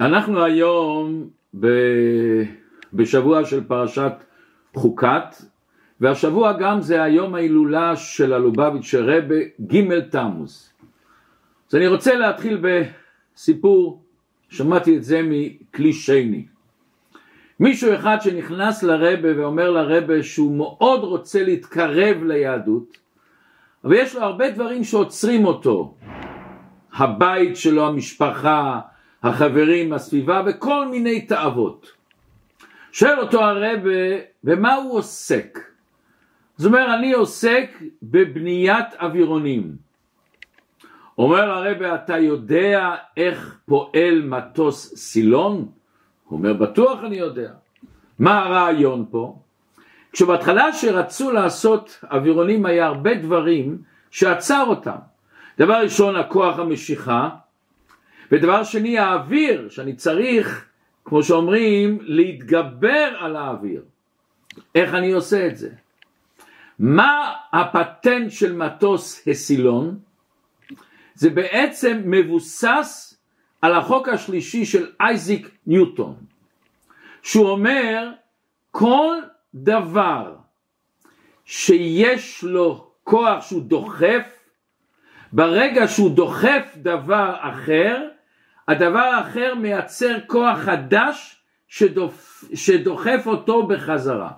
אנחנו היום בשבוע של פרשת חוקת, והשבוע גם זה היום ההילולה של הלובביץ' רבי ג' תמוז. אז אני רוצה להתחיל בסיפור, שמעתי את זה מכלי שני. מישהו אחד שנכנס לרבי ואומר לרבי שהוא מאוד רוצה להתקרב ליהדות, אבל יש לו הרבה דברים שעוצרים אותו, הבית שלו, המשפחה, החברים, הסביבה וכל מיני תאוות. שואל אותו הרב, במה הוא עוסק? זאת אומרת, אני עוסק בבניית אווירונים. אומר הרב, אתה יודע איך פועל מטוס סילון? הוא אומר, בטוח אני יודע. מה הרעיון פה? כשבהתחלה שרצו לעשות אווירונים היה הרבה דברים שעצר אותם. דבר ראשון, הכוח המשיכה, ודבר שני, האוויר, שאני צריך, כמו שאומרים, להתגבר על האוויר. איך אני עושה את זה? מה הפטנט של מטוס הסילון? זה בעצם מבוסס על החוק השלישי של אייזיק ניוטון, שהוא אומר, כל דבר שיש לו כוח שהוא דוחף, ברגע שהוא דוחף דבר אחר, הדבר האחר מייצר כוח חדש שדוחף אותו בחזרה.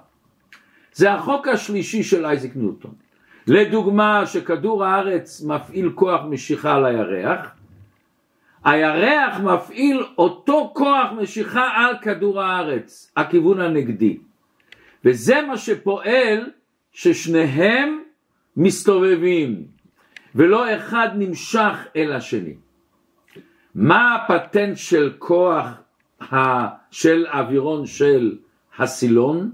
זה החוק השלישי של אייזיק ניוטון. לדוגמה, שכדור הארץ מפעיל כוח משיכה על הירח, הירח מפעיל אותו כוח משיכה על כדור הארץ, הכיוון הנגדי. וזה מה שפועל ששניהם מסתובבים, ולא אחד נמשך אל השני. מה הפטנט של כוח של האווירון של הסילון?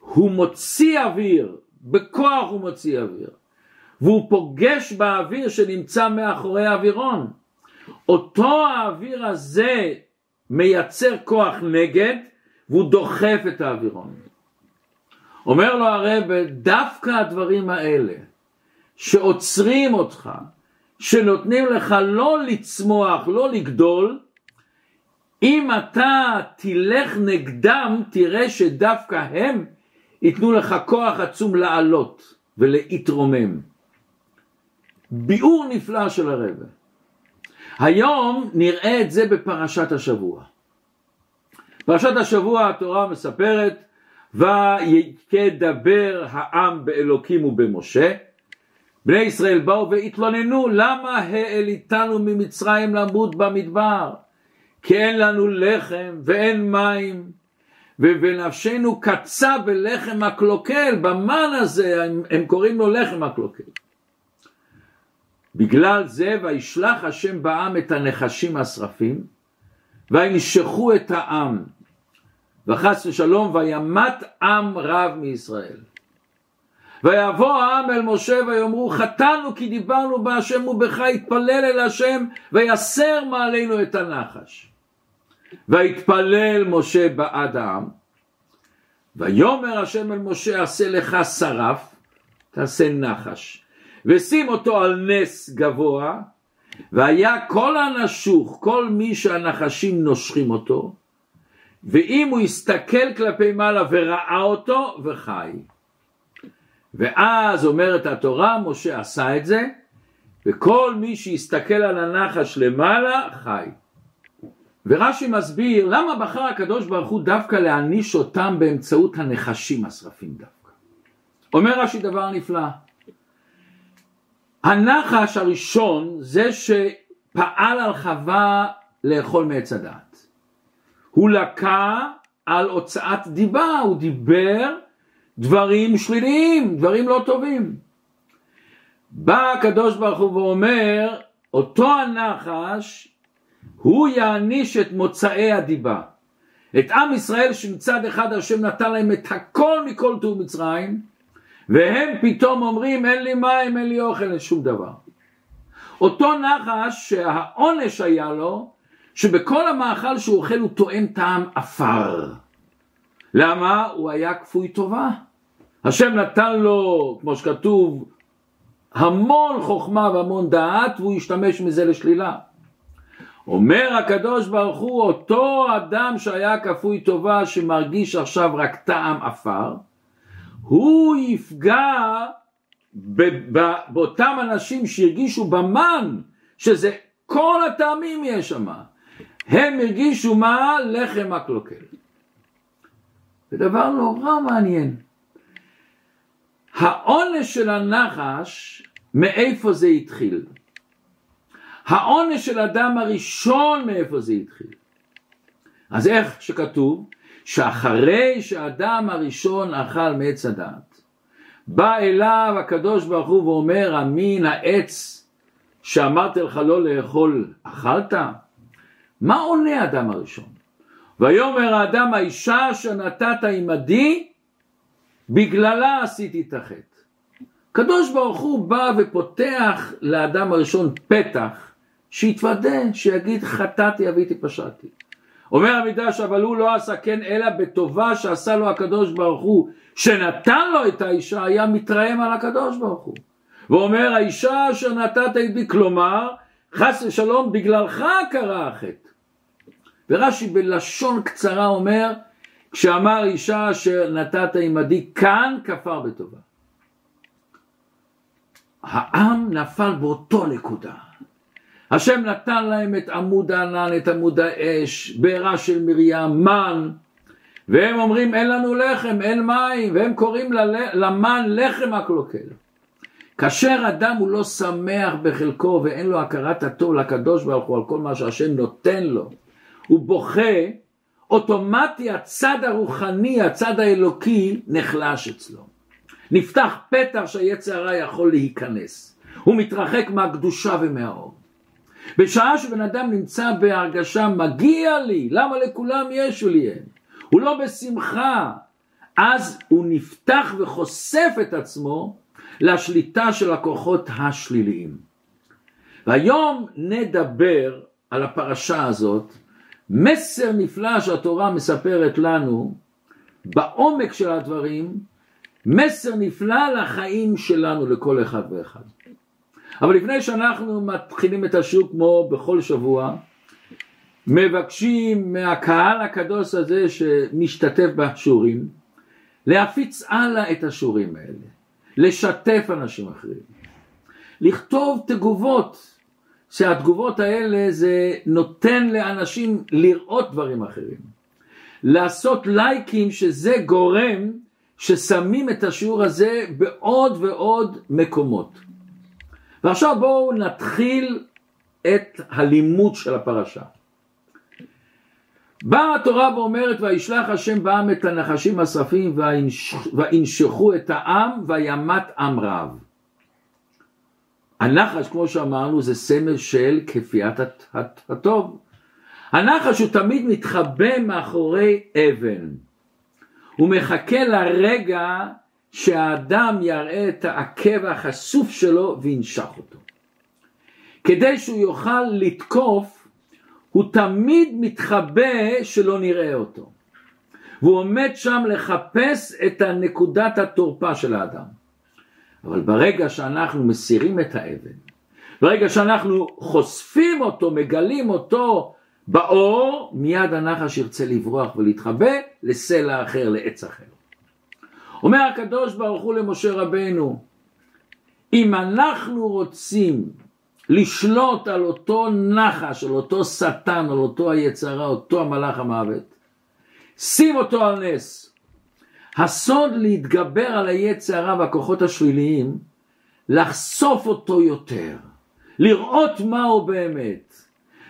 הוא מוציא אוויר, בכוח הוא מוציא אוויר, והוא פוגש באוויר שנמצא מאחורי האווירון. אותו האוויר הזה מייצר כוח נגד, והוא דוחף את האווירון. אומר לו הרב, דווקא הדברים האלה, שעוצרים אותך, שנותנים לך לא לצמוח, לא לגדול, אם אתה תלך נגדם, תראה שדווקא הם ייתנו לך כוח עצום לעלות ולהתרומם. ביאור נפלא של הרב. היום נראה את זה בפרשת השבוע. פרשת השבוע התורה מספרת, וידבר העם באלוקים ובמשה, בני ישראל באו והתלוננו, למה העליתנו ממצרים למות במדבר? כי אין לנו לחם ואין מים, ובנפשנו קצה בלחם הקלוקל, במן הזה הם קוראים לו לחם הקלוקל. בגלל זה וישלח השם בעם את הנחשים השרפים, וינשכו את העם, וחס ושלום וימת עם רב מישראל. ויבוא העם אל משה ויאמרו, חטאנו כי דיברנו בהשם ובך, התפלל אל השם ויסר מעלינו את הנחש. והתפלל משה בעד העם, ויאמר השם אל משה, עשה לך שרף, תעשה נחש, ושים אותו על נס גבוה, והיה כל הנשוך, כל מי שהנחשים נושכים אותו, ואם הוא הסתכל כלפי מעלה וראה אותו וחי. ואז אומרת התורה, משה עשה את זה, וכל מי שהסתכל על הנחש למעלה חי. ורש"י מסביר, למה בחר הקדוש ברוך הוא דווקא להעניש אותם באמצעות הנחשים השרפים דווקא? אומר רש"י דבר נפלא. הנחש הראשון זה שפעל על חווה לאכול מעץ הדעת. הוא לקה על הוצאת דיבה, הוא דיבר דברים שליליים, דברים לא טובים. בא הקדוש ברוך הוא ואומר, אותו הנחש, הוא יעניש את מוצאי הדיבה. את עם ישראל שמצד אחד השם נתן להם את הכל מכל טוב מצרים, והם פתאום אומרים, אין לי מים, אין לי אוכל, אין שום דבר. אותו נחש שהעונש היה לו, שבכל המאכל שהוא אוכל הוא טועם טעם אפר. למה? הוא היה כפוי טובה. השם נתן לו, כמו שכתוב, המון חוכמה והמון דעת, והוא השתמש מזה לשלילה. אומר הקדוש ברוך הוא, אותו אדם שהיה כפוי טובה שמרגיש עכשיו רק טעם אפר, הוא יפגע באותם אנשים שהרגישו במן, שזה כל הטעמים יש שם. הם הרגישו מה? לחם הקלוקל. זה דבר נורא מעניין. העונש של הנחש, מאיפה זה התחיל? העונש של אדם הראשון, מאיפה זה התחיל? אז איך שכתוב, שאחרי שהאדם הראשון אכל מעץ הדעת, בא אליו הקדוש ברוך הוא ואומר, מן העץ שאמרתי לך לא לאכול, אכלת? מה עונה האדם הראשון? ויאמר האדם, האישה שנתת עמדי, בגללה עשיתי את החטא. הקדוש ברוך הוא בא ופותח לאדם הראשון פתח, שיתוודה, שיגיד חטאתי אביתי פשעתי. אומר המדרש, אבל הוא לא עשה כן אלא בטובה שעשה לו הקדוש ברוך הוא, שנתן לו את האישה, היה מתרעם על הקדוש ברוך הוא. ואומר, האישה שנתת עמדי, כלומר, חס ושלום, בגללך קרה החטא. ורש"י בלשון קצרה אומר, כשאמר אישה אשר נתת עמדי, כאן כפר בטובה. העם נפל באותו נקודה. השם נתן להם את עמוד הענן, את עמוד האש, בעירה של מרים, מן, והם אומרים אין לנו לחם, אין מים, והם קוראים למן לחם הקלוקל. כאשר אדם הוא לא שמח בחלקו ואין לו הכרת הטוב לקדוש ברוך הוא על כל מה שהשם נותן לו, הוא בוכה, אוטומטי הצד הרוחני, הצד האלוקי נחלש אצלו. נפתח פתח שהיצר הרע יכול להיכנס. הוא מתרחק מהקדושה ומהאור. בשעה שבן אדם נמצא בהרגשה מגיע לי, למה לכולם יש ולי אין? הוא לא בשמחה. אז הוא נפתח וחושף את עצמו לשליטה של הכוחות השליליים. והיום נדבר על הפרשה הזאת, מסר נפלא שהתורה מספרת לנו, בעומק של הדברים, מסר נפלא לחיים שלנו, לכל אחד ואחד. אבל לפני שאנחנו מתחילים את השיעור כמו בכל שבוע, מבקשים מהקהל הקדוש הזה שמשתתף בשיעורים, להפיץ הלאה את השיעורים האלה, לשתף אנשים אחרים, לכתוב תגובות, שהתגובות האלה זה נותן לאנשים לראות דברים אחרים. לעשות לייקים שזה גורם ששמים את השיעור הזה בעוד ועוד מקומות. ועכשיו בואו נתחיל את הלימוד של הפרשה. באה התורה ואומרת, וישלח השם בעם את הנחשים השרפים וינשכו את העם וימת עם רב. הנחש, כמו שאמרנו, זה סמל של כפיית הטוב. הנחש הוא תמיד מתחבא מאחורי אבן. הוא מחכה לרגע שהאדם יראה את העקב החשוף שלו וינשך אותו. כדי שהוא יוכל לתקוף, הוא תמיד מתחבא שלא נראה אותו. והוא עומד שם לחפש את נקודת התורפה של האדם. אבל ברגע שאנחנו מסירים את האבן, ברגע שאנחנו חושפים אותו, מגלים אותו באור, מיד הנחש ירצה לברוח ולהתחבא לסלע אחר, לעץ אחר. אומר הקדוש ברוך הוא למשה רבנו, אם אנחנו רוצים לשלוט על אותו נחש, על אותו שטן, על אותו היצרה, אותו המלאך המוות, שים אותו על נס. הסוד להתגבר על היצרה והכוחות השליליים, לחשוף אותו יותר, לראות מהו באמת,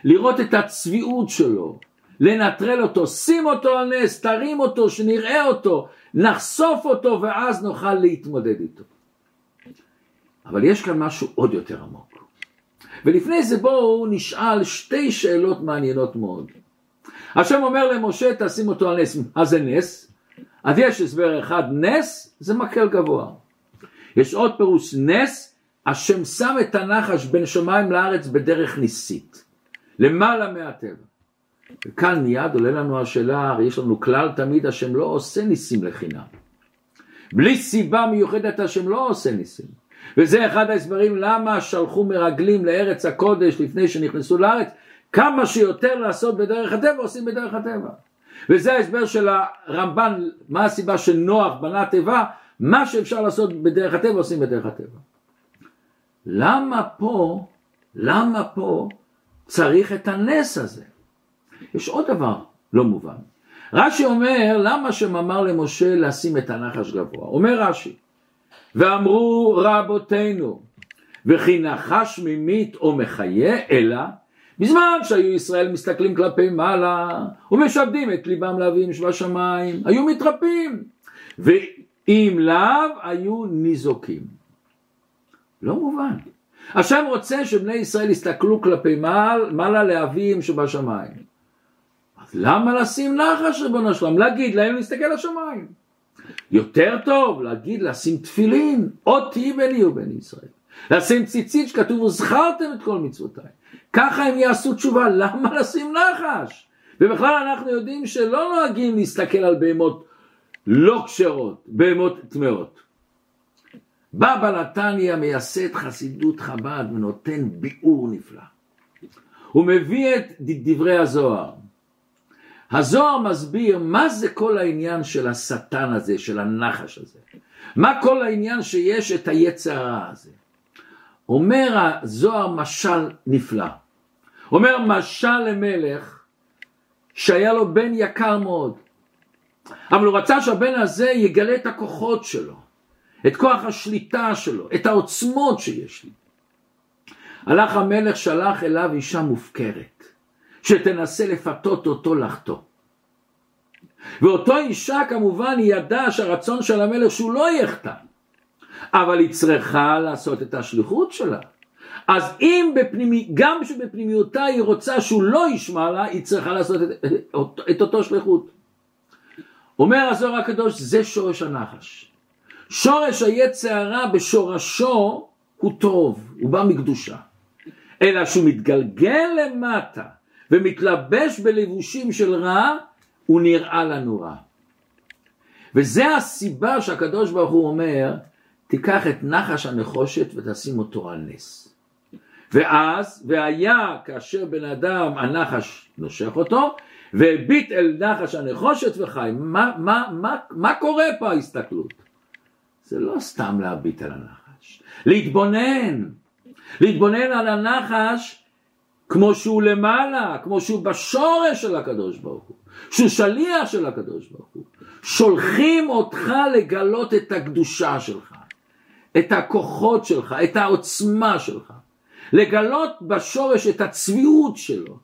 לראות את הצביעות שלו, לנטרל אותו, שים אותו על נס, תרים אותו, שנראה אותו, נחשוף אותו ואז נוכל להתמודד איתו. אבל יש כאן משהו עוד יותר עמוק. ולפני זה בואו נשאל שתי שאלות מעניינות מאוד. השם אומר למשה תשים אותו על נס, אז זה נס? אז יש הסבר אחד, נס זה מקל גבוה. יש עוד פירוש, נס, השם שם את הנחש בין שמיים לארץ בדרך ניסית, למעלה מהטבע. וכאן מיד עולה לנו השאלה, הרי יש לנו כלל תמיד, השם לא עושה ניסים לחינם. בלי סיבה מיוחדת השם לא עושה ניסים. וזה אחד ההסברים למה שלחו מרגלים לארץ הקודש לפני שנכנסו לארץ, כמה שיותר לעשות בדרך הטבע, עושים בדרך הטבע. וזה ההסבר של הרמב"ן, מה הסיבה שנוח בנה הטבע, מה שאפשר לעשות בדרך הטבע, עושים בדרך הטבע. למה פה צריך את הנס הזה? יש עוד דבר לא מובן. רש"י אומר, למה שאמר למשה לשים את הנחש גבוה? אומר רש"י, ואמרו רבותינו, וכי נחש ממית או מחיה, אלא בזמן שהיו ישראל מסתכלים כלפי מעלה ומשעבדים את ליבם לאביהם שבשמיים, היו מתרפים, ואם לאו היו ניזוקים. לא מובן. השם רוצה שבני ישראל יסתכלו כלפי מעלה לאביהם שבשמיים. אז למה לשים נחש, ריבונו של עולם? להגיד להם להסתכל לשמיים. יותר טוב להגיד לשים תפילין, אותי בני ובני ישראל. לשים ציצית שכתוב וזכרתם את כל מצוותיי. ככה הם יעשו תשובה, למה לשים נחש? ובכלל אנחנו יודעים שלא נוהגים להסתכל על בהמות לא כשרות, בהמות טמאות. בבא נתניה, מייסד חסידות חב"ד, ונותן ביאור נפלא. הוא מביא את דברי הזוהר. הזוהר מסביר מה זה כל העניין של השטן הזה, של הנחש הזה. מה כל העניין שיש את היצר הרע הזה. אומר הזוהר משל נפלא. אומר משל למלך שהיה לו בן יקר מאוד. אבל הוא רצה שהבן הזה יגלה את הכוחות שלו, את כוח השליטה שלו, את העוצמות שיש לי. הלך המלך, שלח אליו אישה מופקרת, שתנסה לפתות אותו לחתו. ואותו אישה כמובן ידעה שהרצון של המלך שהוא לא יחתן, אבל היא צריכה לעשות את השליחות שלה. אז אם גם שבפנימיותה היא רוצה שהוא לא ישמע לה, היא צריכה לעשות את אותו שליחות. אומר הזוהר הקדוש, זה שורש הנחש. שורש היצר הרע בשורשו הוא טוב, הוא בא מקדושה. אלא שהוא מתגלגל למטה ומתלבש בלבושים של רע, הוא נראה לנו רע. וזה הסיבה שהקדוש ברוך הוא אומר, תיקח את נחש הנחושת ותשים אותו על נס. ואז, והיה כאשר בן אדם הנחש נושך אותו, והביט אל נחש הנחושת וחי. מה קורה פה ההסתכלות? זה לא סתם להביט על הנחש. להתבונן. להתבונן על הנחש כמו שהוא למעלה, כמו שהוא בשורש של הקדוש ברוך הוא, שהוא שליח של הקדוש ברוך הוא. שולחים אותך לגלות את הקדושה שלך, את הכוחות שלך, את העוצמה שלך. לגלות בשורש את הצביעות שלו,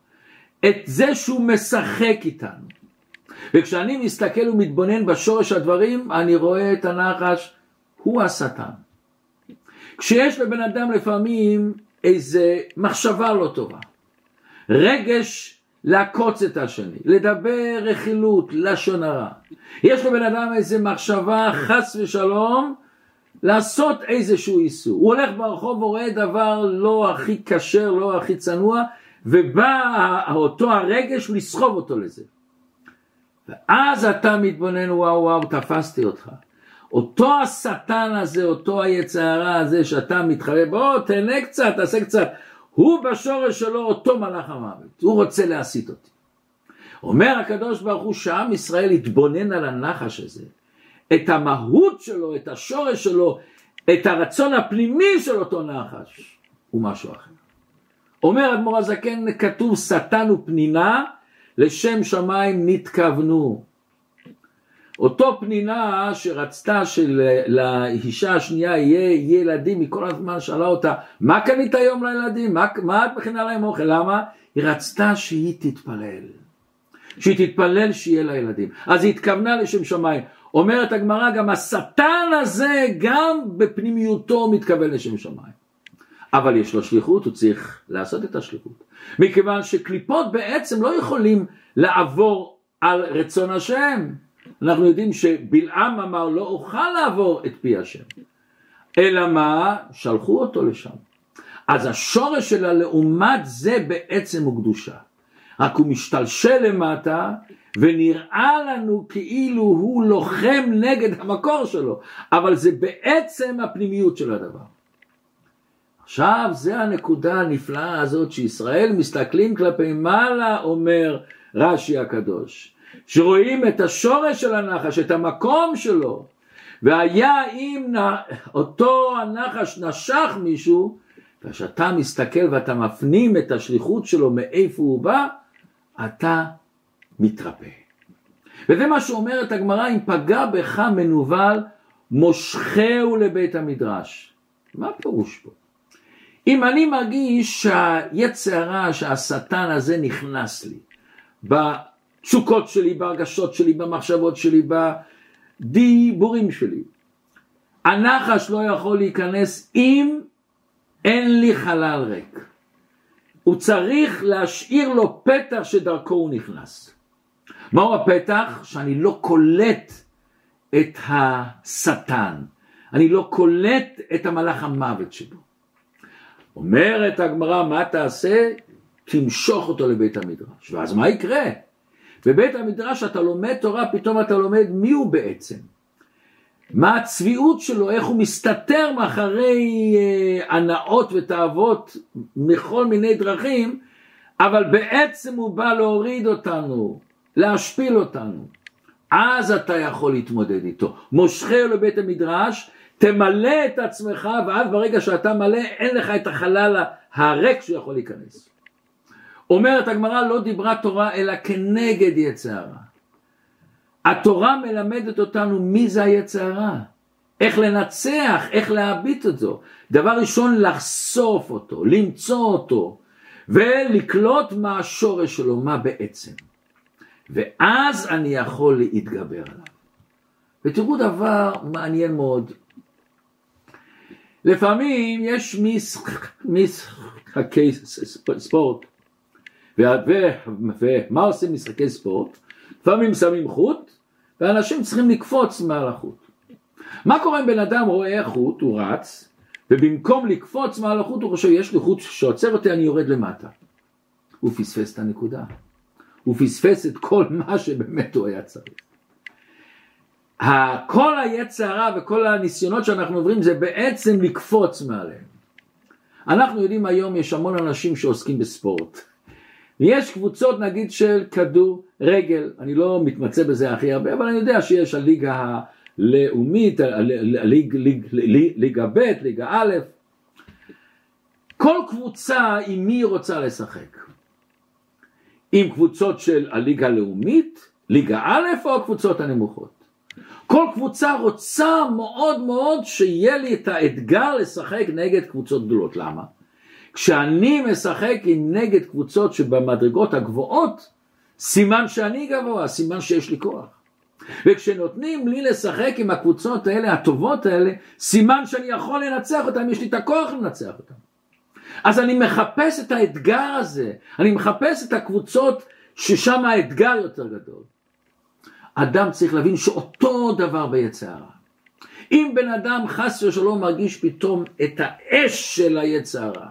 את זה שהוא משחק איתנו. וכשאני מסתכל ומתבונן בשורש הדברים, אני רואה את הנחש, הוא השטן. כשיש לבן אדם לפעמים איזה מחשבה לא טובה, רגש לעקוץ את השני, לדבר רכילות, לשון הרע. יש לבן אדם איזה מחשבה, חס ושלום, לעשות איזשהו איסור. הוא הולך ברחוב ורואה דבר לא הכי כשר, לא הכי צנוע, ובא אותו הרגש לסחוב אותו לזה. ואז אתה מתבונן, וואו וואו, תפסתי אותך. אותו השטן הזה, אותו היצר הרע הזה שאתה מתחבא, בוא תהנה קצת, תעשה קצת. הוא בשורש שלו אותו מלאך המוות, הוא רוצה להסית אותי. אומר הקדוש ברוך הוא שעם ישראל התבונן על הנחש הזה, את המהות שלו, את השורש שלו, את הרצון הפנימי של אותו נחש, הוא משהו אחר. אומר אדמו"ר הזקן, כתוב שטן ופנינה, לשם שמיים נתכוונו. אותו פנינה שרצתה שלאישה השנייה יהיה ילדים, היא כל הזמן שאלה אותה, מה קנית היום לילדים? מה את מכינה להם אוכל? למה? היא רצתה שהיא תתפלל שיהיה לה ילדים. אז היא התכוונה לשם שמיים. אומרת הגמרא, גם השטן הזה, גם בפנימיותו מתכוון לשם שמיים. אבל יש לו שליחות, הוא צריך לעשות את השליחות. מכיוון שקליפות בעצם לא יכולים לעבור על רצון השם. אנחנו יודעים שבלעם אמר לא אוכל לעבור את פי השם. אלא מה? שלחו אותו לשם. אז השורש שלה לעומת זה בעצם הוא קדושה. רק הוא משתלשל למטה, ונראה לנו כאילו הוא לוחם נגד המקור שלו, אבל זה בעצם הפנימיות של הדבר. עכשיו זה הנקודה הנפלאה הזאת שישראל מסתכלים כלפי מעלה, אומר רש"י הקדוש, שרואים את השורש של הנחש, את המקום שלו, והיה אם אותו הנחש נשך מישהו, כשאתה מסתכל ואתה מפנים את השליחות שלו מאיפה הוא בא, אתה מתרפא. וזה מה שאומרת הגמרא, אם פגע בך מנוול, מושכהו לבית המדרש. מה הפירוש פה? אם אני מרגיש שהיצר הרע, שהשטן הזה נכנס לי, בתשוקות שלי, בהרגשות שלי, במחשבות שלי, בדיבורים שלי, הנחש לא יכול להיכנס אם אין לי חלל ריק. הוא צריך להשאיר לו פתח שדרכו הוא נכנס. מהו הפתח? שאני לא קולט את השטן. אני לא קולט את המלאך המוות שלו. אומרת הגמרא, מה תעשה? תמשוך אותו לבית המדרש. ואז מה יקרה? בבית המדרש אתה לומד תורה, פתאום אתה לומד מי הוא בעצם. מה הצביעות שלו, איך הוא מסתתר מאחרי הנאות ותאוות מכל מיני דרכים, אבל בעצם הוא בא להוריד אותנו, להשפיל אותנו. אז אתה יכול להתמודד איתו. מושכהו לבית המדרש, תמלא את עצמך, ואז ברגע שאתה מלא, אין לך את החלל הריק שיכול להיכנס. אומרת הגמרא, לא דיברה תורה, אלא כנגד יצר הרע. התורה מלמדת אותנו מי זה היצר הרע, איך לנצח, איך להביט אותו. דבר ראשון, לחשוף אותו, למצוא אותו, ולקלוט מה השורש שלו, מה בעצם. ואז אני יכול להתגבר עליו. ותראו דבר מעניין מאוד. לפעמים יש משחקי ספורט, ומה עושים משחקי ספורט? לפעמים שמים חוט, ואנשים צריכים לקפוץ מעל החוט. מה קורה אם בן אדם רואה חוט, הוא רץ, ובמקום לקפוץ מעל החוט, הוא חושב, יש לי חוט שעוצר אותי, אני יורד למטה. הוא פספס את הנקודה. הוא פספס את כל מה שבאמת הוא היה צריך. כל היצר הרע וכל הניסיונות שאנחנו עוברים, זה בעצם לקפוץ מעליהם. אנחנו יודעים היום, יש המון אנשים שעוסקים בספורט. יש קבוצות נגיד של כדור רגל, אני לא מתמצא בזה הכי הרבה, אבל אני יודע שיש הליגה הלאומית, ליגה ב', ליגה א', כל קבוצה עם מי רוצה לשחק? עם קבוצות של הליגה הלאומית, ליגה א' או הקבוצות הנמוכות? כל קבוצה רוצה מאוד מאוד שיהיה לי את האתגר לשחק נגד קבוצות גדולות, למה? כשאני משחק עם נגד קבוצות שבמדרגות הגבוהות, סימן שאני גבוה, סימן שיש לי כוח. וכשנותנים לי לשחק עם הקבוצות האלה, הטובות האלה, סימן שאני יכול לנצח אותם, יש לי את הכוח לנצח אותם. אז אני מחפש את האתגר הזה, אני מחפש את הקבוצות ששם האתגר יותר גדול. אדם צריך להבין שאותו דבר ביצר הרע. אם בן אדם חס ושלום מרגיש פתאום את האש של היצר הרע,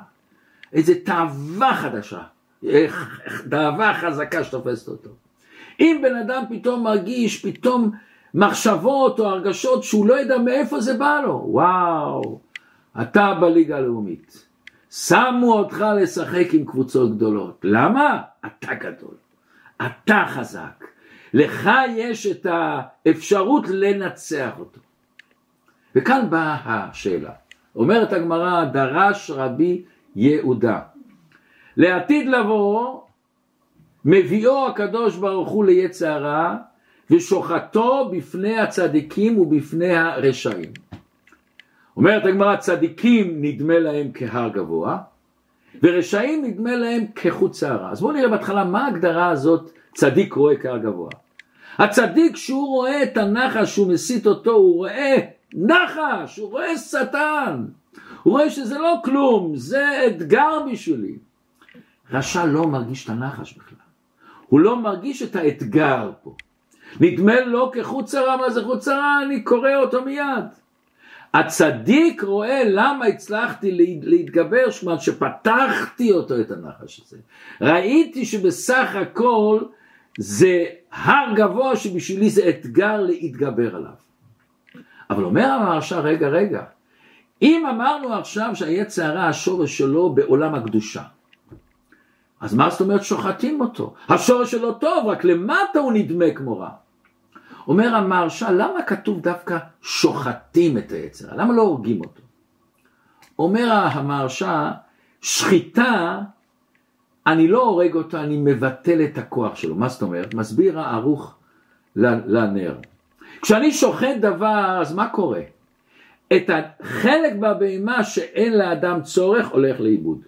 איזו תאווה חדשה, תאווה חזקה שתופסת אותו. אם בן אדם פתאום מרגיש, פתאום מחשבות או הרגשות שהוא לא ידע מאיפה זה בא לו. וואו, אתה בליגה הלאומית. שמו אותך לשחק עם קבוצות גדולות. למה? אתה גדול. אתה חזק. לך יש את האפשרות לנצח אותו. וכאן באה השאלה. אומרת הגמרא, דרש רבי יהודה, לעתיד לבוא, מביאו הקדוש ברוך הוא ליצר הרע, ושוחטו בפני הצדיקים ובפני הרשעים. אומרת הגמרא, צדיקים נדמה להם כהר גבוה, ורשעים נדמה להם כחוץ הרע. אז בואו נראה בהתחלה מה ההגדרה הזאת, צדיק רואה כהר גבוה. הצדיק שהוא רואה את הנחש, שהוא מסית אותו, הוא רואה נחש, הוא רואה שטן. הוא רואה שזה לא כלום, זה אתגר בשבילי. רשע לא מרגיש את הנחש בכלל. הוא לא מרגיש את האתגר פה. נדמה לו כחוץ הרע, מה זה חוץ הרע? אני קורא אותו מיד. הצדיק רואה למה הצלחתי להתגבר, שמע שפתחתי אותו את הנחש הזה. ראיתי שבסך הכל זה הר גבוה שבשבילי זה אתגר להתגבר עליו. אבל אומר הרשע, רגע, אם אמרנו עכשיו שהיצר הרע השורש שלו בעולם הקדושה, אז מה זאת אומרת שוחטים אותו? השורש שלו טוב, רק למטה הוא נדמה כמו רע. אומר המהרש"א, למה כתוב דווקא שוחטים את היצר? למה לא הורגים אותו? אומר המהרש"א, שחיטה, אני לא הורג אותו, אני מבטל את הכוח שלו. מה זאת אומרת? מסביר הערוך לנר. כשאני שוחט דבר, אז מה קורה? את החלק בבהמה שאין לאדם צורך הולך לאיבוד.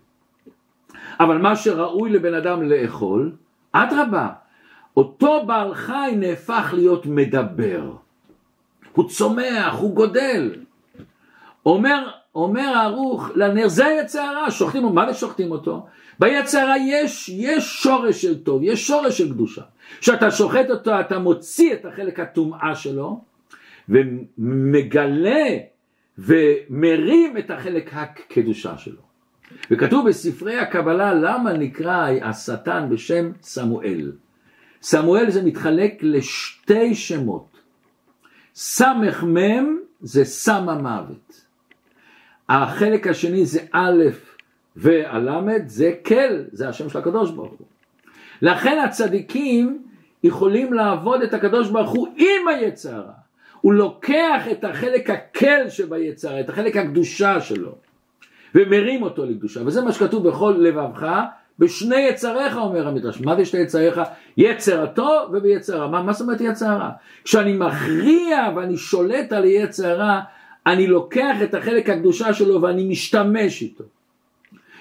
אבל מה שראוי לבן אדם לאכול, אדרבה, אותו בעל חי נהפך להיות מדבר. הוא צומח, הוא גודל. אומר הערוך לנר, זה היצר הרע, שוחטים אותו. מה זה שוחטים אותו? ביצר הרע יש שורש של טוב, יש שורש של קדושה. כשאתה שוחט אותו, אתה מוציא את החלק הטומאה שלו, ומגלה ומרים את החלק הקדושה שלו. וכתוב בספרי הקבלה, למה נקרא השטן בשם סמואל? סמואל זה מתחלק לשתי שמות. סמך מם זה סם המוות. החלק השני זה א' והלמד זה כל, זה השם של הקדוש ברוך הוא. לכן הצדיקים יכולים לעבוד את הקדוש ברוך הוא עם היצר הרע. הוא לוקח את החלק הקל שביצר הרע, את החלק הקדושה שלו, ומרים אותו לקדושה. וזה מה שכתוב בכל לבבך, בשני יצריך, אומר המדרש. מה זה שני יצריך? יצר הטוב וביצר הרע. מה זאת אומרת יצר הרע? כשאני מכריע ואני שולט על יצר הרע, אני לוקח את החלק הקדושה שלו ואני משתמש איתו.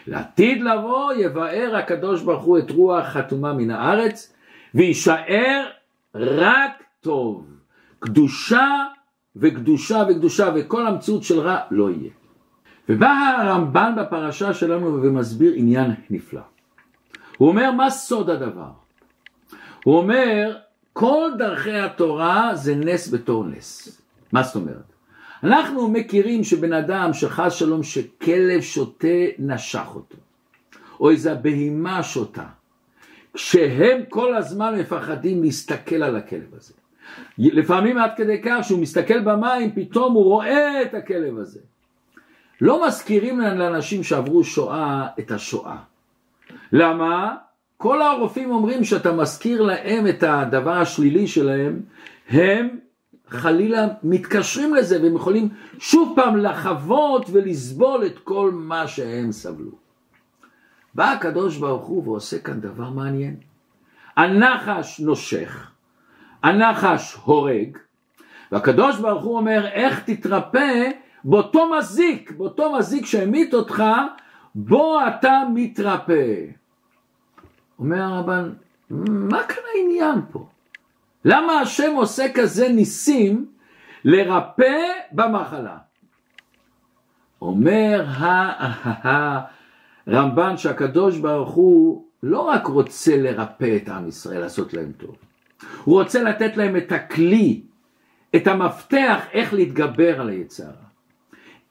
לעתיד לבוא יבאר הקדוש ברוך הוא את רוח חתומה מן הארץ, וישאר רק טוב. קדושה וקדושה וקדושה, וכל המציאות של רע לא יהיה. ובא הרמב"ן בפרשה שלנו ומסביר עניין נפלא. הוא אומר, מה סוד הדבר? הוא אומר, כל דרכי התורה זה נס בתור נס. מה זאת אומרת? אנחנו מכירים שבן אדם שחס שלום שכלב שוטה נשך אותו, או איזה בהימה שוטה, כשהם כל הזמן מפחדים להסתכל על הכלב הזה. לפעמים עד כדי כך שהוא מסתכל במים, פתאום הוא רואה את הכלב הזה. לא מזכירים לאנשים שעברו שואה את השואה. למה? כל הרופאים אומרים שאתה מזכיר להם את הדבר השלילי שלהם, הם חלילה מתקשרים לזה, והם יכולים שוב פעם לחוות ולסבול את כל מה שהם סבלו. בא הקדוש ברוך הוא ועושה כאן דבר מעניין. הנחש נושך, הנחש הורג, והקדוש ברוך הוא אומר, איך תתרפא באותו מזיק שהמית אותך, בו אתה מתרפא. אומר הרמב"ן, מה כאן העניין פה? למה השם עושה כזה ניסים לרפא במחלה? אומר הרמב"ן שהקדוש ברוך הוא לא רק רוצה לרפא את עם ישראל, לעשות להם טוב. הוא רוצה לתת להם את הכלי, את המפתח, איך להתגבר על היצר,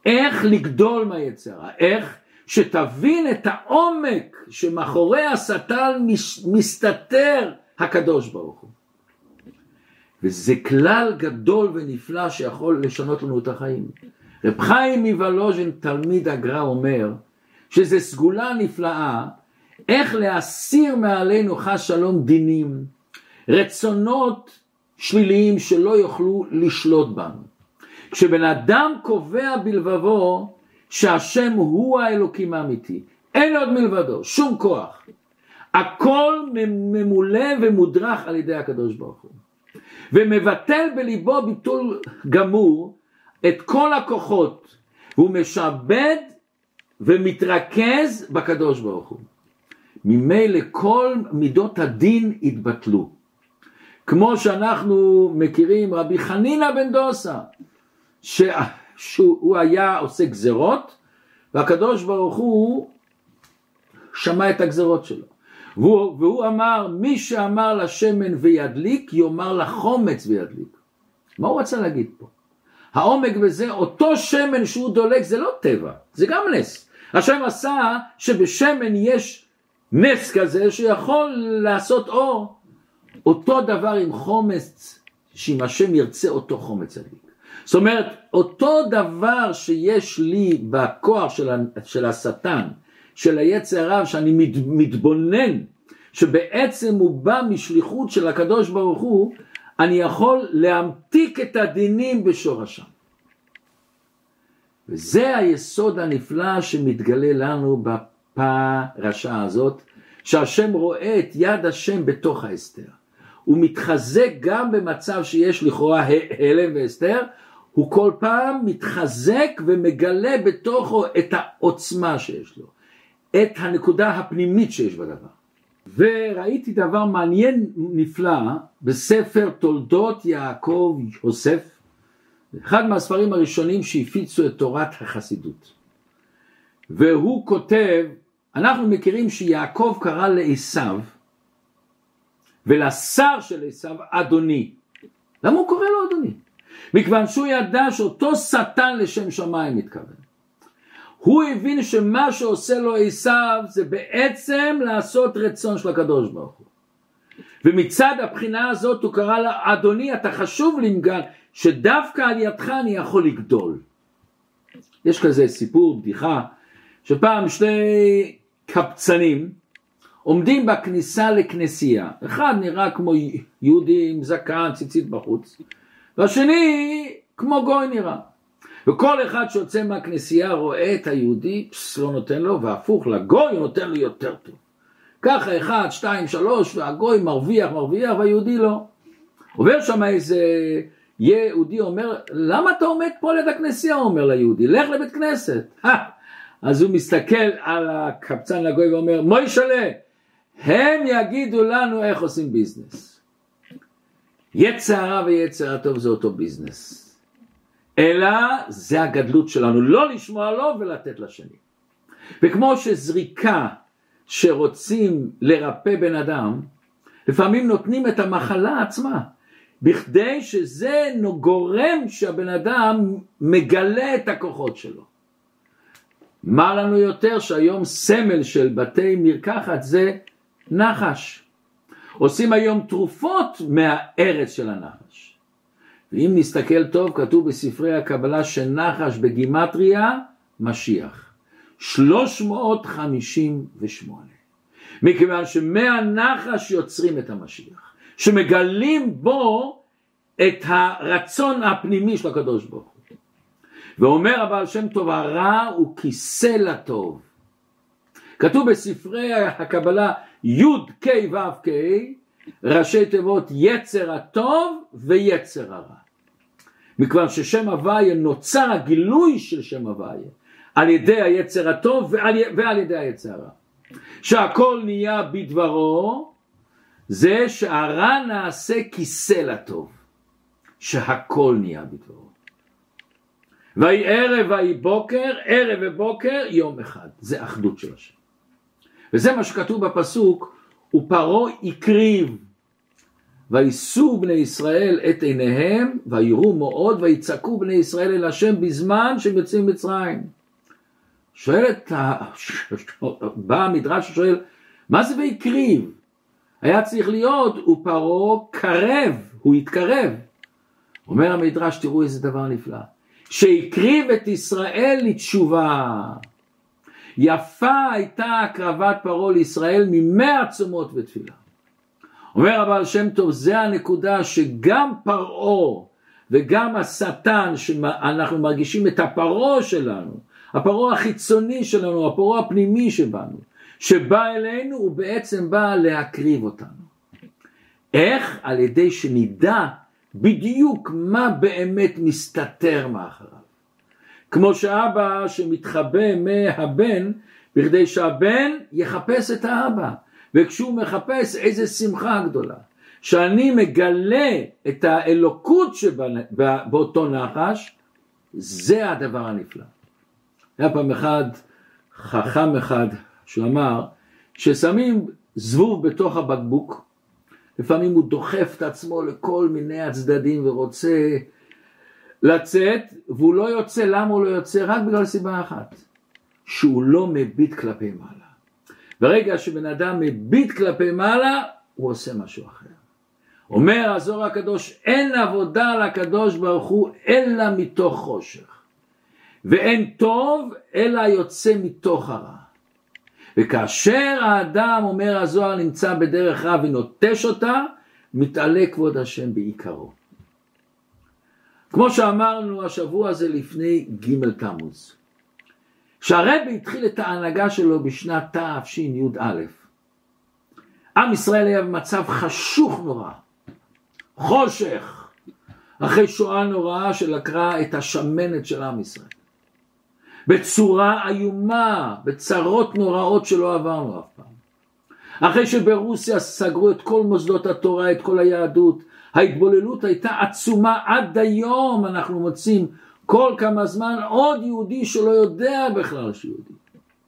איך לגדול מהיצר, איך שתבין את העומק שמאחורי השטן מסתתר הקדוש ברוך הוא. וזה כלל גדול ונפלא שיכול לשנות לנו את החיים. רב חיים מוולוז'ין, תלמיד הגר"א, אומר שזה סגולה נפלאה, איך להסיר מעלינו חס שלום דינים, רצונות שליליים שלא יוכלו לשלוט בנו. כשבן אדם קובע בלבבו שהשם הוא האלוקים האמיתי, אין עוד מלבדו, שום כוח. הכל ממולא ומודרך על ידי הקדוש ברוך הוא. ומבטל בליבו ביטול גמור את כל הכוחות, והוא משעבד ומתרכז בקדוש ברוך הוא. ממילא כל מידות הדין התבטלו. כמו שאנחנו מכירים רבי חנינא בן דוסא, שהוא היה עושה גזרות, והקדוש ברוך הוא שמע את הגזרות שלו. והוא אמר, מי שאמר לשמן וידליק, יאמר לחומץ וידליק. מה הוא רצה להגיד פה? העומק בזה, אותו שמן שהוא דולק, זה לא טבע, זה גם נס. השם עשה שבשמן יש נס כזה שיכול לעשות אור. אותו דבר עם חומץ, שאם השם ירצה אותו חומץ ידליק. זאת אומרת, אותו דבר שיש לי בכוח של השטן, של היצר הרע, שאני מתבונן, שבעצם הוא בא משליחות של הקדוש ברוך הוא, אני יכול להמתיק את הדינים בשורשם. וזה היסוד הנפלא שמתגלה לנו בפרשה הזאת, שהשם רואה את יד השם בתוך ההסתר. הוא מתחזק גם במצב שיש לכאורה הלם והסתר, הוא כל פעם מתחזק ומגלה בתוכו את העוצמה שיש לו, את הנקודה הפנימית שיש בדבר. וראיתי דבר מעניין נפלא בספר תולדות יעקב יוסף, אחד מהספרים הראשונים שהפיצו את תורת החסידות. והוא כותב, אנחנו מכירים שיעקב קרא לעשיו, ולשר של עשיו אדוני. למה הוא קורא לו אדוני? מכיוון שהוא ידע שאותו שטן לשם שמיים מתכוון. הוא הבין שמה שעושה לו עשיו זה בעצם לעשות רצון של הקדוש ברוך הוא. ומצד הבחינה הזאת הוא קרא לה, אדוני אתה חשוב למגן, שדווקא על ידך אני יכול לגדול. יש כזה סיפור, בדיחה, שפעם שני קבצנים עומדים בכניסה לכנסייה. אחד נראה כמו יהודי עם זקן, ציצית בחוץ, והשני כמו גוי נראה. וכל אחד שיוצא מהכנסייה רואה את היהודי, לא נותן לו, והפוך לגוי נותן לו יותר טוב. ככה 1, 2, 3, והגוי מרוויח, והיהודי לא. עובר שם איזה יהודי אומר, למה אתה עומד פה ליד הכנסייה? הוא אומר ליהודי, לך לבית כנסת. אז הוא מסתכל על הקבצן לגוי ואומר, מוישלה, הם יגידו לנו איך עושים ביזנס. יצר הרע ויצר הטוב זה אותו ביזנס. אלא זה הגדלות שלנו, לא לשמוע לו ולתת לשני. וכמו שזריקה שרוצים לרפא בן אדם, לפעמים נותנים את המחלה עצמה, בכדי שזה גורם שהבן אדם מגלה את הכוחות שלו. מה לנו יותר שהיום סמל של בתי מרקחת זה נחש. עושים היום תרופות מהארץ של הנחש. ואם נסתכל טוב, כתוב בספרי הקבלה שנחש בגימטריה משיח. 358. מכיוון שמהנחש יוצרים את המשיח, שמגלים בו את הרצון הפנימי של הקדוש ברוך הוא. ואומר הבעל שם טוב, הרע הוא כיסא לטוב. כתוב בספרי הקבלה י' כ' ו' כ', ראשי תיבות יצר הטוב ויצר הרע. מכיוון ששם הוויה נוצר הגילוי של שם הוויה על ידי היצר הטוב ועל ידי היצר הרע. שהכל נהיה בדברו, זה שהרע נעשה כיסא לטוב, שהכל נהיה בדברו. והיא ערב והיא בוקר, ערב ובוקר יום אחד. זה אחדות של השם. וזה מה שכתוב בפסוק, ופרעה הקריב, ויסעו בני ישראל את עיניהם, ויראו מאוד, ויצעקו בני ישראל אל השם בזמן שהם יוצאים מצרים. בא המדרש ששואל, מה זה והקריב? היה צריך להיות, ופרעה קרב, הוא התקרב. אומר המדרש, תראו איזה דבר נפלא, שהקריב את ישראל לתשובה. יפה הייתה הקרבת פרעה לישראל מ100 עצומות ותפילה. אומר הבעל שם טוב, זה הנקודה שגם פרעה וגם השטן, שאנחנו מרגישים את הפרעה שלנו, הפרעה החיצוני שלנו, הפרעה הפנימי שבנו, שבא אלינו הוא בעצם בא להקריב אותנו. איך? על ידי שנדע בדיוק מה באמת מסתתר מאחריו. כמו שאבא שמתחבא מהבן, בכדי שהבן יחפש את האבא. וכשהוא מחפש, איזה שמחה גדולה. שאני מגלה את האלוקות שבאותו נחש, זה הדבר הנפלא. היה פעם אחד, חכם אחד, שאמר, ששמים זבוב בתוך הבקבוק, לפעמים הוא דוחף את עצמו לכל מיני הצדדים ורוצה לצאת, והוא לא יוצא. למה הוא לא יוצא? רק בגלל סיבה אחת, שהוא לא מביט כלפי מעלה. ברגע שבן אדם מביט כלפי מעלה, הוא עושה משהו אחר. אומר הזוהר הקדוש, אין עבודה לקדוש ברוך הוא אלא מתוך חושך, ואין טוב אלא יוצא מתוך הרע. וכאשר האדם, אומר הזוהר, נמצא בדרך רע ונוטש אותה, מתעלה כבוד השם בעיקרו. כמו שאמרנו, השבוע זה לפני ג' תמוז. שהרבי התחיל את ההנהגה שלו בשנת תשי"א. עם ישראל היה במצב חשוך נורא, חושך, אחרי שואה נוראה שלקרה את השמנת של עם ישראל. בצורה איומה, בצרות נוראות שלא עברנו אף פעם. אחרי שברוסיה סגרו את כל מוסדות התורה, את כל היהדות, ההתבוללות הייתה עצומה. עד היום אנחנו מוצאים כל כמה זמן עוד יהודי שלא יודע בכלל שיהודי.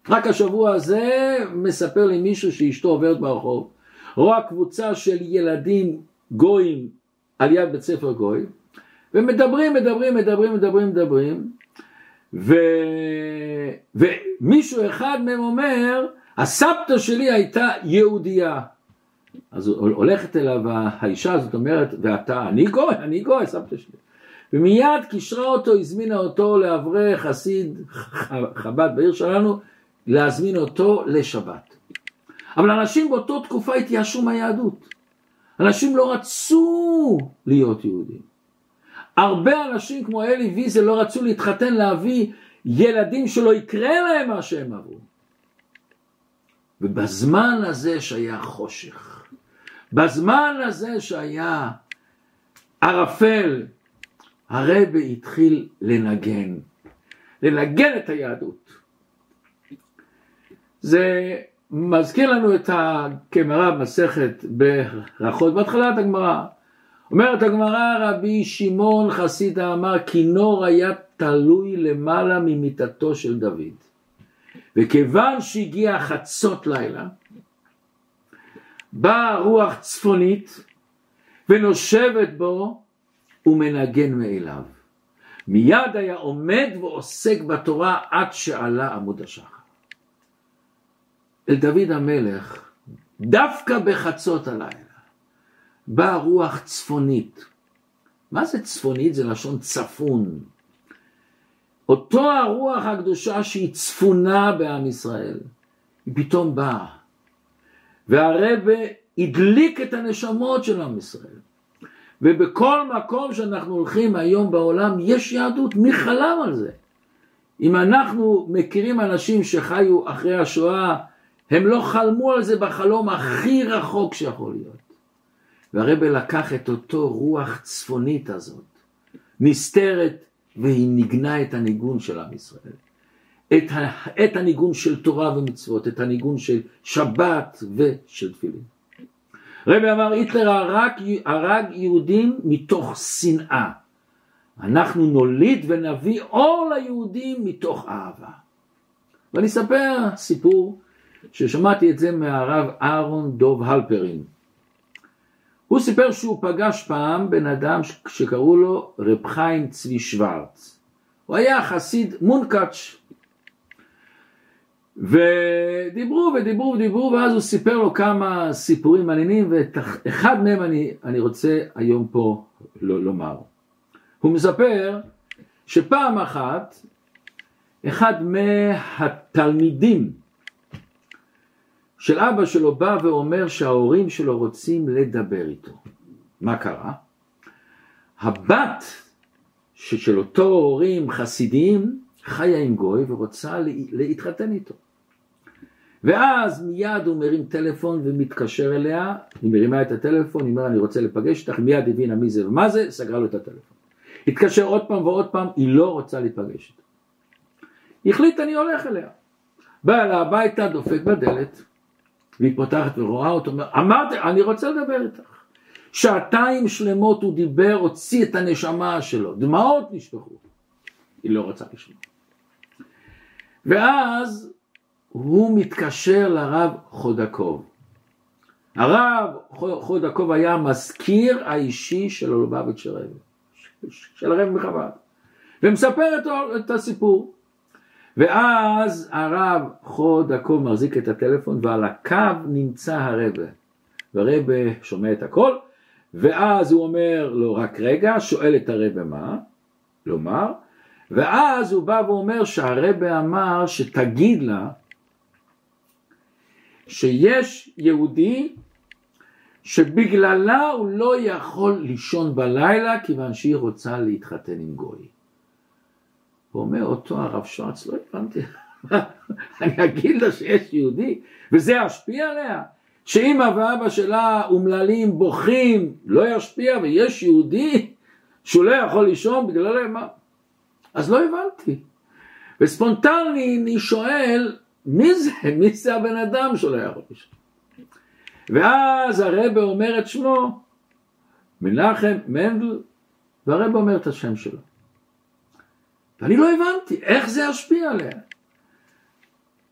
רק השבוע הזה מספר לי מישהו שאשתו עוברת ברחוב, רואה קבוצה של ילדים גויים על יד בית ספר גוי, ומדברים, מדברים, ומישהו אחד מהם אומר, הסבתא שלי הייתה יהודייה. אז הולכת אליו האישה הזאת, אומרת, ואתה, אני גוי, סבתא שלי. ומיד קישרה אותו, הזמינה אותו לאברך חסיד חב"ד בעיר שלנו, להזמין אותו לשבת. אבל אנשים באותה תקופה התייאשו מהיהדות. אנשים לא רצו להיות יהודים. הרבה אנשים כמו אלי ויזל לא רצו להתחתן, להביא ילדים שלא יקרה להם מה שהם עברו. ובזמן הזה שהיה חושך, בזמן הזה שהיה ערפל, הרבי התחיל לנגן את היהדות. זה מזכיר לנו את הגמרא במסכת ברכות, בהתחלת הגמרא. אומרת הגמרא, רבי שמעון חסידה אמר, כינור היה תלוי למעלה ממיטתו של דוד. וכיוון שהגיע חצות לילה, באה רוח צפונית ונושבת בו ומנגן מאליו. מיד היה עומד ועוסק בתורה עד שעלה עמוד השחר. אל דוד המלך, דווקא בחצות הלילה, באה רוח צפונית. מה זה צפונית? זה לשון צפון. אותו הרוח הקדושה שהיא צפונה בעם ישראל, היא פתאום באה. והרבי הדליק את הנשמות של עם ישראל. ובכל מקום שאנחנו הולכים היום בעולם יש יהדות. מי חלם על זה? אם אנחנו מכירים אנשים שחיו אחרי השואה, הם לא חלמו על זה בחלום הכי רחוק שיכול להיות. והרבי לקח את אותו רוח צפונית הזאת, נסתרת, והיא ניגנה את הניגון של עם ישראל, את הניגון של תורה ומצוות, את הניגון של שבת ושל תפילין. רבי אמר, היטלר הרג יהודים מתוך שנאה. אנחנו נוליד ונביא אור ליהודים מתוך אהבה. ואני אספר סיפור ששמעתי את זה מהרב אהרון דוב הלפרין. הוא סיפר שהוא פגש פעם בן אדם שקראו לו רב חיים צבי שוורץ. הוא היה חסיד מונקאץ'. ודיברו, ואז הוא סיפר לו כמה סיפורים מעניינים, ואחד מהם אני רוצה היום פה לומר. הוא מספר שפעם אחת, אחד מהתלמידים של אבא שלו בא ואומר שההורים שלו רוצים לדבר איתו. מה קרה? הבת של אותו הורים חסידיים חיה עם גוי ורוצה להתחתן איתו. ואז מיד הוא מרים טלפון ומתקשר אליה, היא מרימה את הטלפון, היא אומרת, אני רוצה לפגש אותך, מיד הבינה מי זה ומה זה, סגרה לו את הטלפון. התקשר עוד פעם ועוד פעם, היא לא רוצה להיפגש איתו. החליט, אני הולך אליה. בא אליה הביתה, דופק בדלת, והיא פותחת ורואה אותו, אמרתי, אני רוצה לדבר איתך. שעתיים שלמות הוא דיבר, הוציא את הנשמה שלו, דמעות נשפכו. היא לא רוצה לשמוע. ואז הוא מתקשר לרב חודקוב. הרב חודקוב היה המזכיר האישי של הלובביץ' הרב מחב"ד. ומספר את הסיפור. ואז הרב חודקוב מחזיק את הטלפון, ועל הקו נמצא הרב. והרב שומע את הכל, ואז הוא אומר לו, רק רגע, שואל את הרב מה לומר, ואז הוא בא ואומר שהרב אמר שתגיד לה שיש יהודי שבגללה הוא לא יכול לישון בלילה כיוון שהיא רוצה להתחתן עם גוי. הוא אומר, אותו הרב שואץ, לא הבנתי, אני אגיד לה שיש יהודי וזה ישפיע עליה, שאמא ואבא שלה אומללים בוכים לא ישפיע, ויש יהודי שהוא לא יכול לישון בגללם. אז לא הבנתי, וספונטני אני שואל, מי זה? מי זה הבן אדם שלא יכול לישון? ואז הרב אומר את שמו, מנחם מנדל, והרב אומר את השם שלו. ואני לא הבנתי, איך זה ישפיע עליה?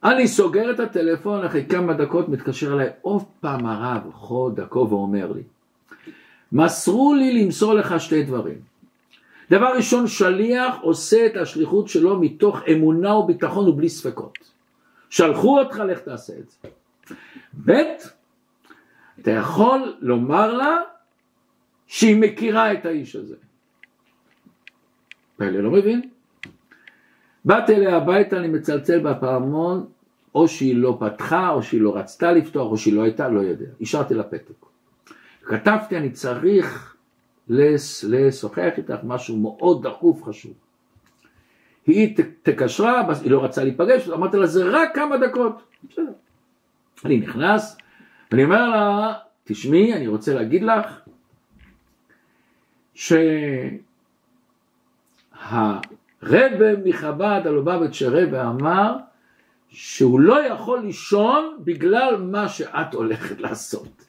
אני סוגר את הטלפון, אחרי כמה דקות מתקשר אליי, עוד פעם הרב חודקו ואומר לי, מסרו לי למסור לך שתי דברים. דבר ראשון, שליח עושה את השליחות שלו מתוך אמונה וביטחון ובלי ספקות. שלחו אותך, לך תעשה את זה. בית, אתה יכול לומר לה שהיא מכירה את האיש הזה. פלא לא מבין. באתי אליה הביתה, אני מצלצל בפעמון, או שהיא לא פתחה, או שהיא לא רצתה לפתוח, או שהיא לא הייתה, לא יודע. השארתי לה פתק. כתבתי, אני צריך לשוחח איתך משהו מאוד דחוף חשוב. היא תקשרה, היא לא רצה להיפגש, אמרתי לה, זה רק כמה דקות. אני נכנס, ואני אומר לה, תשמעי, אני רוצה להגיד לך, שהרבא מחב"ד הלובביץ' הרבא אמר, שהוא לא יכול לישון בגלל מה שאת הולכת לעשות.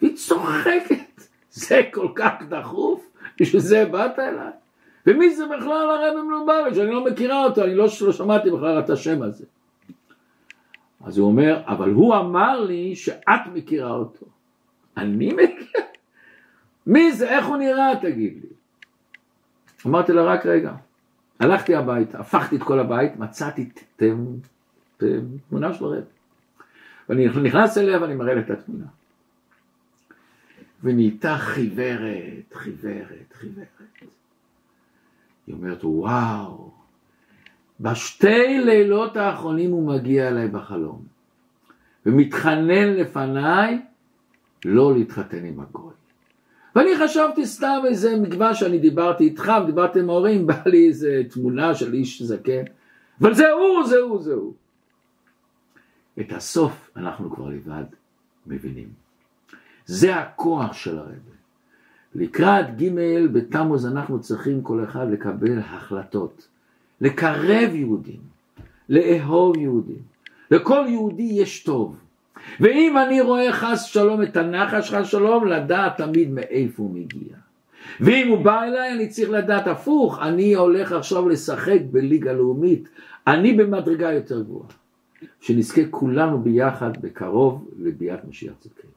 היא צוחקת, זה כל כך דחוף, בשביל זה באת אליי. ומי זה בכלל הרבא מלובביץ'? אני לא מכירה אותו, אני לא שמעתי בכלל את השם הזה. אז הוא אומר, אבל הוא אמר לי שאת מכירה אותו. אני מכירה? מי זה? איך הוא נראה? תגיד לי. אמרתי לה, רק רגע. הלכתי הביתה, הפכתי את כל הבית, מצאתי תמונה של הרב. ואני נכנס אליה ואני מראה לה את התמונה. ונהייתה חיוורת, חיוורת, חיוורת. היא אומרת, וואו. בשתי לילות האחרונים הוא מגיע אליי בחלום, ומתחנן לפניי לא להתחתן עם הגוי. ואני חשבתי סתם איזה מגווה שאני דיברתי איתך, ודיברתי עם ההורים, בא לי איזה תמונה של איש זקן, אבל זהו, זהו, זהו. את הסוף אנחנו כבר לבד מבינים. זה הכוח של הרב. לקראת ג' בתמוז אנחנו צריכים כל אחד לקבל החלטות. לקרב יהודים, לאהוב יהודים, לכל יהודי יש טוב. ואם אני רואה חס שלום את הנחש חס שלום, לדעת תמיד מאיפה הוא מגיע. ואם הוא בא אליי אני צריך לדעת הפוך, אני הולך עכשיו לשחק בליגה לאומית, אני במדרגה יותר גבוהה. שנזכה כולנו ביחד בקרוב לביאת משיח צדקנו.